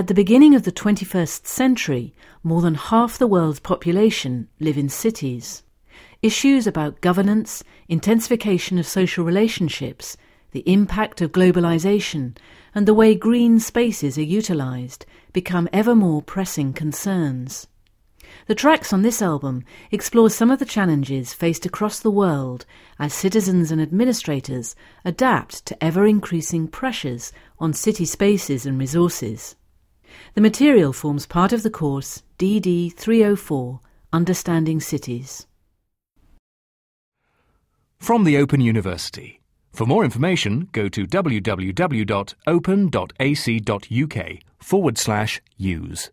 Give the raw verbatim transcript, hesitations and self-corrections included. At the beginning of the twenty-first century, more than half the world's population live in cities. Issues about governance, intensification of social relationships, the impact of globalization, and the way green spaces are utilized become ever more pressing concerns. The tracks on this album explore some of the challenges faced across the world as citizens and administrators adapt to ever-increasing pressures on city spaces and resources. The material forms part of the course D D three oh four, Understanding Cities. From the Open University. For more information, go to www dot open dot a c dot u k forward slash use.